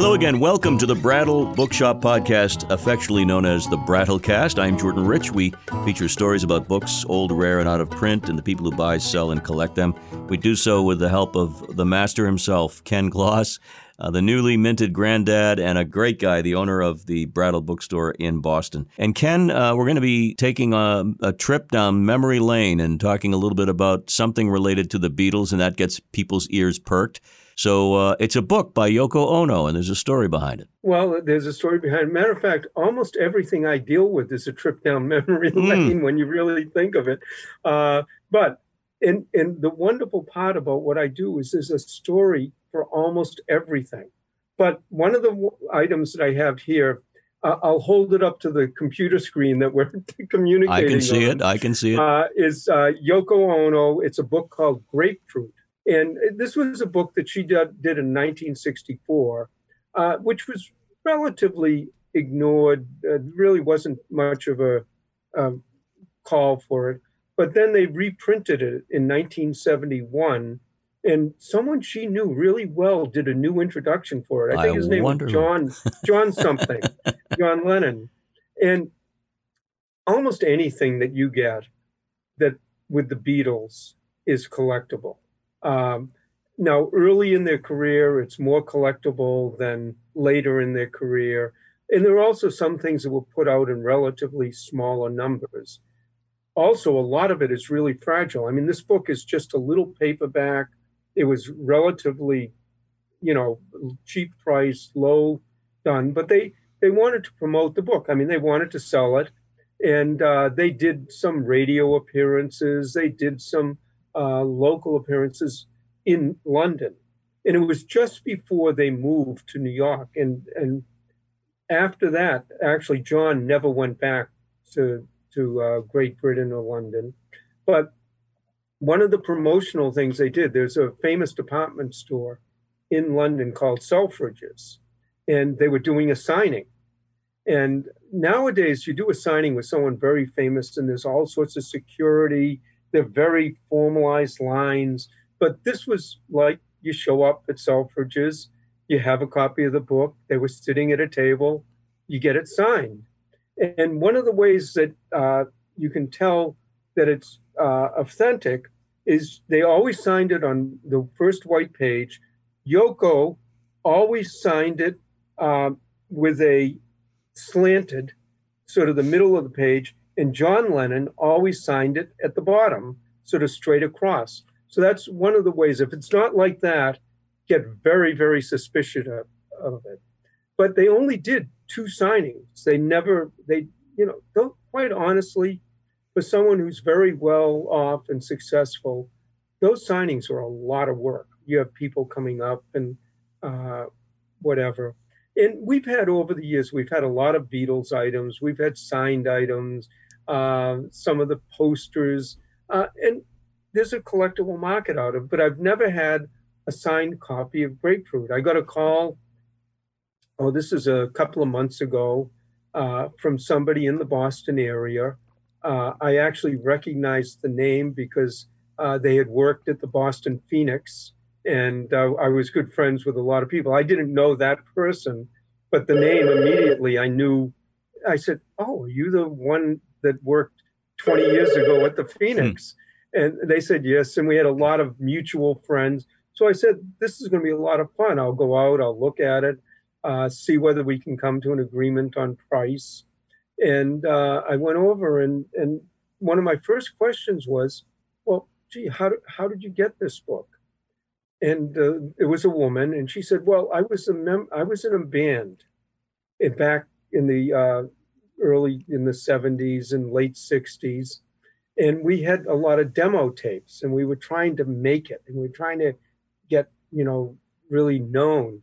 Hello again. Welcome to the Brattle Bookshop podcast, affectionately known as the Brattlecast. I'm Jordan Rich. We feature stories about books, old, rare, and out of print, and the people who buy, sell, and collect them. We do so with the help of the master himself, Ken Gloss, the newly minted granddad and a great guy, the owner of the Brattle Bookstore in Boston. And Ken, we're going to be taking a trip down memory lane and talking a little bit about something related to the Beatles, and that gets people's ears perked. So it's a book by Yoko Ono, and there's a story behind it. Well, there's a story behind it. Matter of fact, almost everything I deal with is a trip down memory lane when you really think of it. But the wonderful part about what I do is there's a story for almost everything. But one of the items that I have here, I'll hold it up to the computer screen that we're communicating on. I can see it. Is Yoko Ono. It's a book called Grapefruit. And this was a book that she did in 1964, which was relatively ignored. Really wasn't much of a call for it. But then they reprinted it in 1971. And someone she knew really well did a new introduction for it. I think his name was John something, John Lennon. And almost anything that you get that with the Beatles is collectible. Now, early in their career, it's more collectible than later in their career. And there are also some things that were put out in relatively smaller numbers. Also, a lot of it is really fragile. I mean, this book is just a little paperback. It was relatively, cheap price, low done, but they wanted to promote the book. I mean, they wanted to sell it, and they did some radio appearances. They did some local appearances in London, and it was just before they moved to New York. And after that, actually, John never went back to Great Britain or London. But one of the promotional things they did, there's a famous department store in London called Selfridges, and they were doing a signing. And nowadays you do a signing with someone very famous and there's all sorts of security, they're very formalized lines, but this was like you show up at Selfridges, you have a copy of the book, they were sitting at a table, you get it signed. And one of the ways that you can tell that it's authentic is they always signed it on the first white page. Yoko always signed it with a slanted, sort of the middle of the page, and John Lennon always signed it at the bottom, sort of straight across. So that's one of the ways. If it's not like that, get very, very suspicious of it. But they only did two signings. Quite honestly, for someone who's very well off and successful, those signings are a lot of work. You have people coming up and whatever. And we've had over the years, we've had a lot of Beatles items. We've had signed items, some of the posters, and there's a collectible market out of it, but I've never had a signed copy of Grapefruit. I got a call this is a couple of months ago from somebody in the Boston area. I actually recognized the name because they had worked at the Boston Phoenix, and I was good friends with a lot of people. I didn't know that person, but the name immediately I knew. I said, "Oh, are you the one that worked 20 years ago at the Phoenix?" And they said, "Yes." And we had a lot of mutual friends. So I said, "This is going to be a lot of fun. I'll go out, I'll look at it. See whether we can come to an agreement on price." And I went over, and one of my first questions was, "Well, gee, how did you get this book?" And it was a woman, and she said, "Well, I was in a band back in the early 70s and late 60s, and we had a lot of demo tapes, and we were trying to make it, and we were trying to get really known."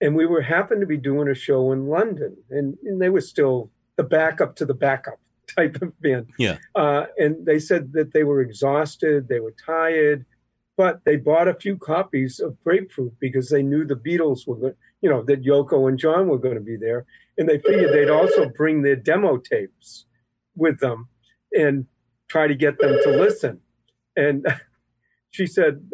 And we happened to be doing a show in London, and they were still the backup to the backup type of band. Yeah. And they said that they were exhausted, they were tired, but they bought a few copies of Grapefruit because they knew the Beatles were, that Yoko and John were going to be there. And they figured they'd also bring their demo tapes with them and try to get them to listen. And she said,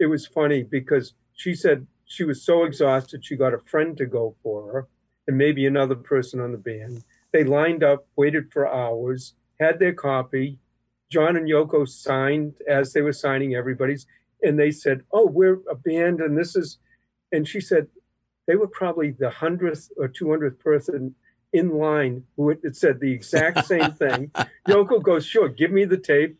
it was funny because she said, she was so exhausted, she got a friend to go for her and maybe another person on the band. They lined up, waited for hours, had their copy. John and Yoko signed as they were signing everybody's. And they said, oh, we're a band and this is... And she said, they were probably the 100th or 200th person in line who had said the exact same thing. Yoko goes, sure, give me the tape,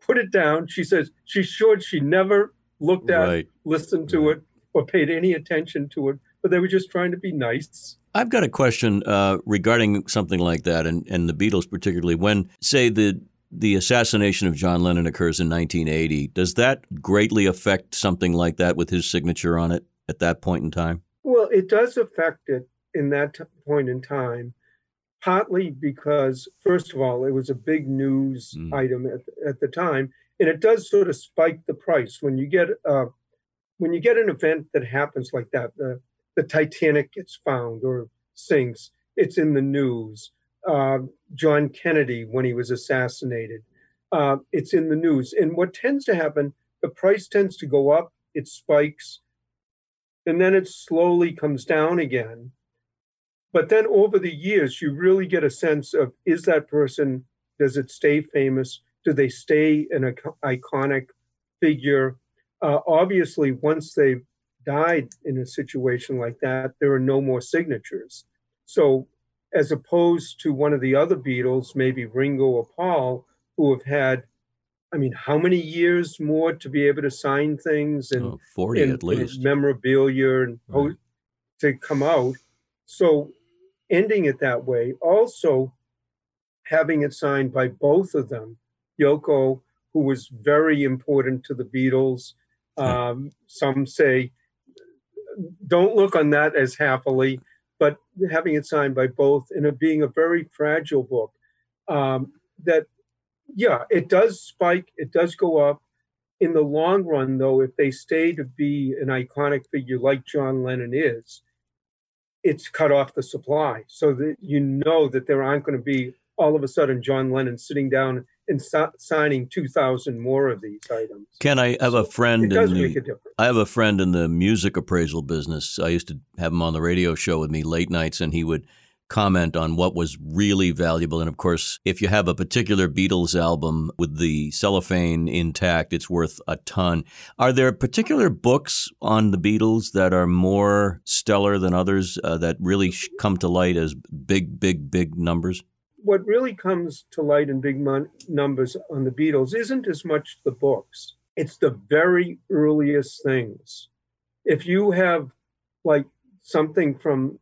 put it down. She says, she's sure she never looked at it, listened to it, or paid any attention to it. But they were just trying to be nice. I've got a question regarding something like that, and the Beatles particularly. When, say, the assassination of John Lennon occurs in 1980, does that greatly affect something like that with his signature on it at that point in time? Well, it does affect it in that point in time, partly because, first of all, it was a big news item at the time, and it does sort of spike the price. When you get an event that happens like that, the Titanic gets found or sinks, it's in the news. John Kennedy, when he was assassinated, it's in the news. And what tends to happen, the price tends to go up, it spikes, and then it slowly comes down again. But then over the years, you really get a sense of, is that person, does it stay famous? Do they stay an iconic figure? Obviously, once they've died in a situation like that, there are no more signatures. So as opposed to one of the other Beatles, maybe Ringo or Paul, who have had, I mean, how many years more to be able to sign things and 40 at least, memorabilia and to come out. So ending it that way, also having it signed by both of them, Yoko, who was very important to the Beatles. Some say, don't look on that as happily, but having it signed by both and it being a very fragile book, that, yeah, it does spike, it does go up. In the long run, though, if they stay to be an iconic figure like John Lennon is, it's cut off the supply so that you know that there aren't going to be all of a sudden John Lennon sitting down and signing 2,000 more of these items. Ken, I have a friend. It does make a difference. I have a friend in the music appraisal business. I used to have him on the radio show with me late nights, and he would comment on what was really valuable. And of course, if you have a particular Beatles album with the cellophane intact, it's worth a ton. Are there particular books on the Beatles that are more stellar than others that really come to light as big, big, big numbers? What really comes to light in big numbers on the Beatles isn't as much the books. It's the very earliest things. If you have like something from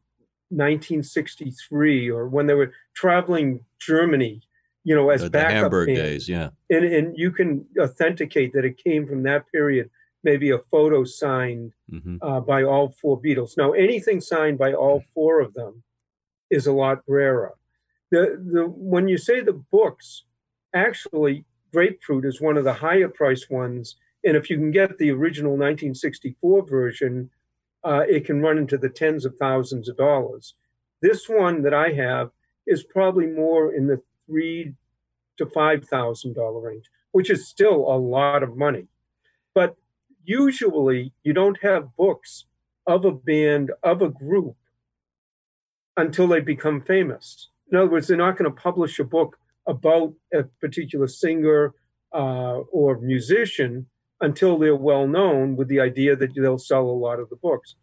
1963 or when they were traveling Germany, you know, as backup the Hamburg band, days, yeah. And you can authenticate that it came from that period, maybe a photo signed by all four Beatles. Now, anything signed by all four of them is a lot rarer. When you say the books, actually, Grapefruit is one of the higher priced ones. And if you can get the original 1964 version, it can run into the tens of thousands of dollars. This one that I have is probably more in the $3,000 to $5,000 range, which is still a lot of money. But usually you don't have books of a band, of a group, until they become famous. In other words, they're not going to publish a book about a particular singer or musician until they're well known, with the idea that they'll sell a lot of the books.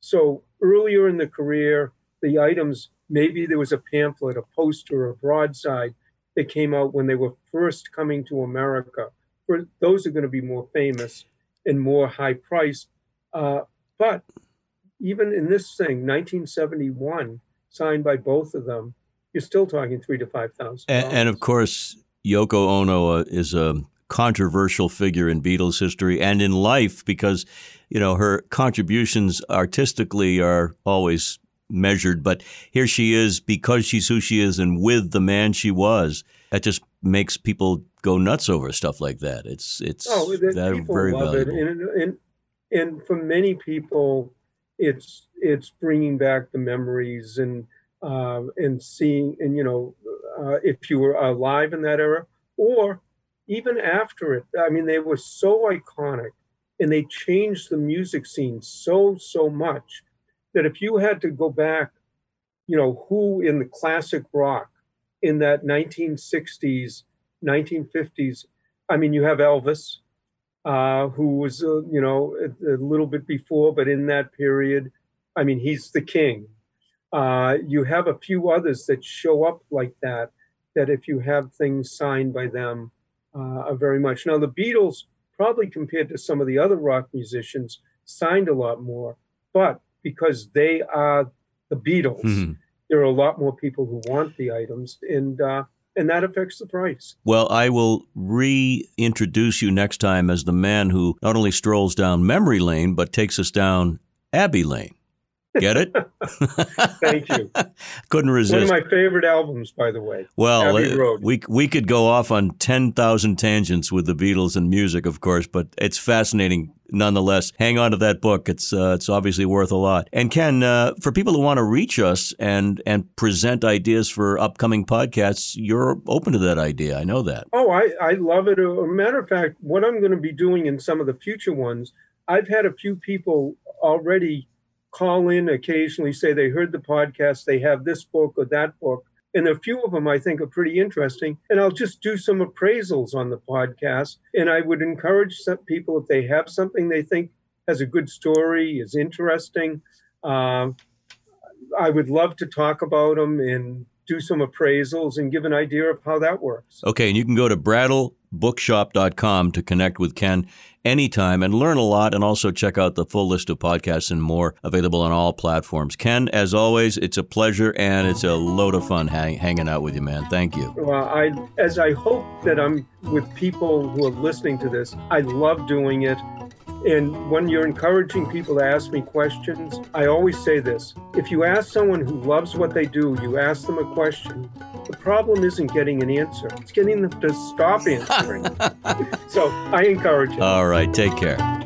So earlier in the career, the items, maybe there was a pamphlet, a poster, a broadside that came out when they were first coming to America. Those are going to be more famous and more high priced. But even in this thing, 1971, signed by both of them, you're still talking $3,000 to $5,000. And of course, Yoko Ono is a controversial figure in Beatles history and in life, because, you know, her contributions artistically are always measured. But here she is, because she's who she is and with the man she was. That just makes people go nuts over stuff like that. It's very valuable. And for many people, it's bringing back the memories and seeing, and you know, if you were alive in that era or even after it. I mean, they were so iconic And they changed the music scene so much that if you had to go back, you know, who in the classic rock in that 1960s, 1950s, I mean, you have Elvis, who was, you know, a little bit before, but in that period, I mean, he's the king. You have a few others that show up like that, that if you have things signed by them, are very much. Now, the Beatles, probably compared to some of the other rock musicians, signed a lot more, but because they are the Beatles, there are a lot more people who want the items, and that affects the price. Well, I will reintroduce you next time as the man who not only strolls down memory lane, but takes us down Abbey Lane. Get it? Thank you. Couldn't resist. One of my favorite albums, by the way. Well, we could go off on 10,000 tangents with the Beatles and music, of course, but it's fascinating nonetheless. Hang on to that book. It's obviously worth a lot. And Ken, for people who want to reach us and present ideas for upcoming podcasts, you're open to that idea. I know that. Oh, I love it. As a matter of fact, what I'm going to be doing in some of the future ones, I've had a few people already call in occasionally, say they heard the podcast, they have this book or that book. And a few of them I think are pretty interesting. And I'll just do some appraisals on the podcast. And I would encourage some people, if they have something they think has a good story, is interesting, I would love to talk about them and do some appraisals and give an idea of how that works. Okay, and you can go to BrattleBookshop.com to connect with Ken anytime and learn a lot, and also check out the full list of podcasts and more available on all platforms. Ken, as always, it's a pleasure and it's a load of fun hanging out with you, man. Thank you. Well, I hope that I'm with people who are listening to this. I love doing it. And when you're encouraging people to ask me questions, I always say this. If you ask someone who loves what they do, you ask them a question, the problem isn't getting an answer. It's getting them to stop answering. So I encourage you. All right. Take care.